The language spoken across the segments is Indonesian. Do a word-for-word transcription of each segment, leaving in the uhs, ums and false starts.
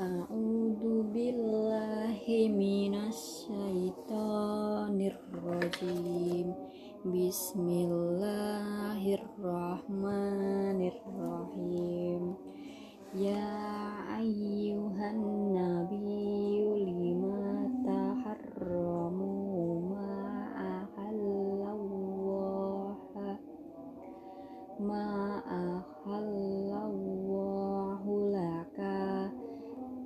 A'udzu billahi minasyaitonir rajim. Bismillahirrahmanirrahim. Ya ayyuhan nabiyyu lima taharramu ma ahallallahu ma ahallallahu laka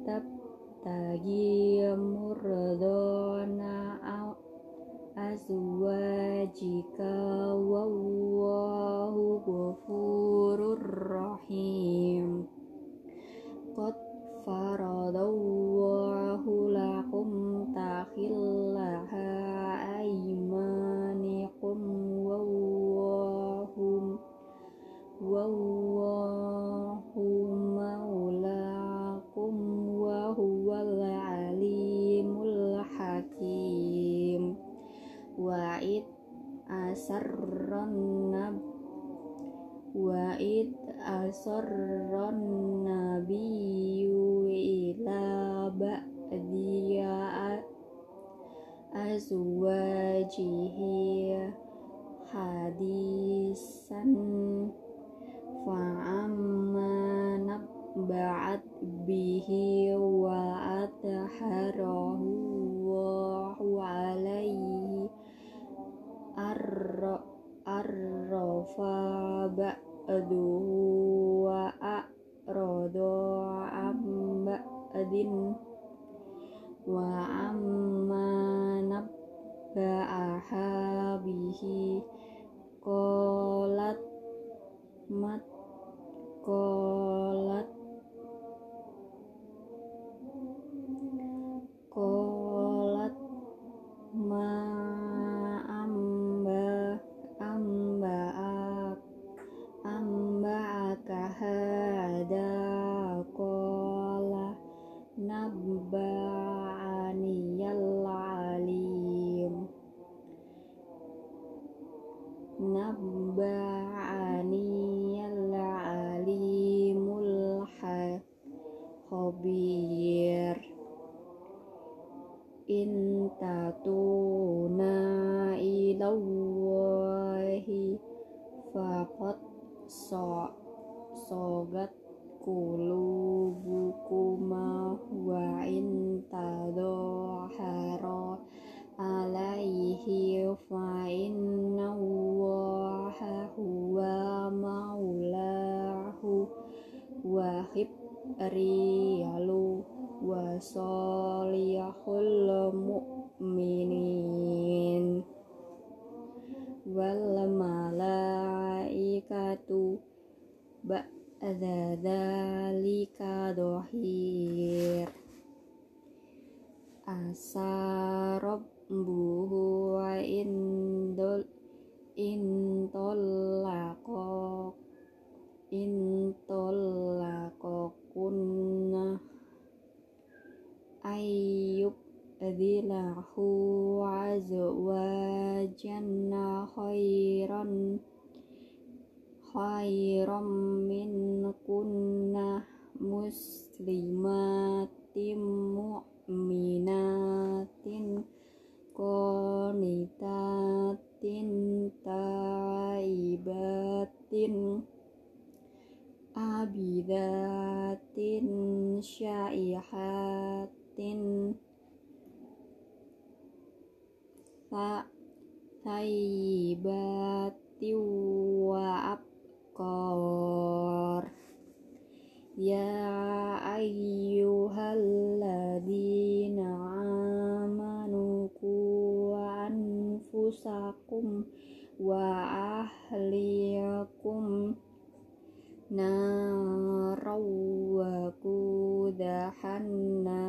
tabtagi murdona azwajika wallahu ghafurur rahim. Qad faradallahu lakum tahillaha aymanikum wallahu wallahu maulakum wa huwal alimul hakim. Wa id asarran wa id asarran nabiyyu ila ba'diya azwajihi hadisan fa'amma nabba'at bihi wa atharahu wa alaihi Ar- arrofa ba'duhu wa a'rodo amba'din wa amma nabba'aha bihi kolat mat kolat kolat ma ada kola naba'aniyal alim naba'aniyal alimul khabir. Intatuna ilallahi faqad sa sogat kulubukuma wa intadohara alaihi fa inna allaha huwa maulahu wa khibriyalu wa solihul mu'minin wal malaikatu ba'da dzalika dhahir. Asa rabbuhu wa indol intolaqo intolaqo kunna ayyub adilahu azwajanna khairan khairam min kunna muslimatim mu'minatin qanitatin taibatin abidatin syaihatin ta taibati wa Qor. Ya ayyuhalladzina amanu qu anfusakum wa ahliyakum nara wa qudahanna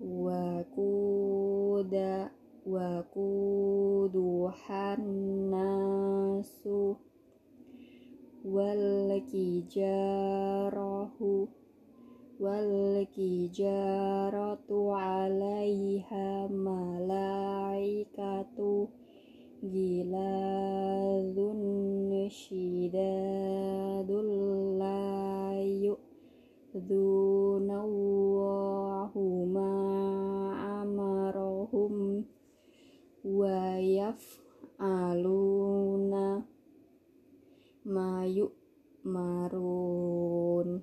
wa qudah wa kuduhan nasu wal kijarahu wal kijaratu alaiha malaikatu gilazun syidadullah mayu marun.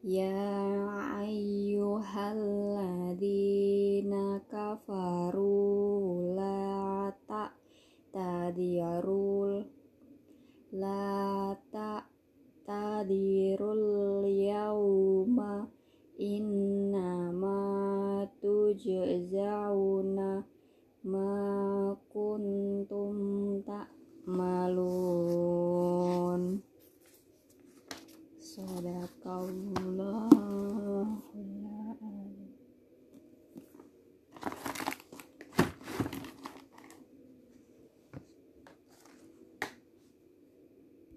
Ya ayyuhalladzina kafaru la ta'tadirul la ta'tadirul yauma innama tujza'un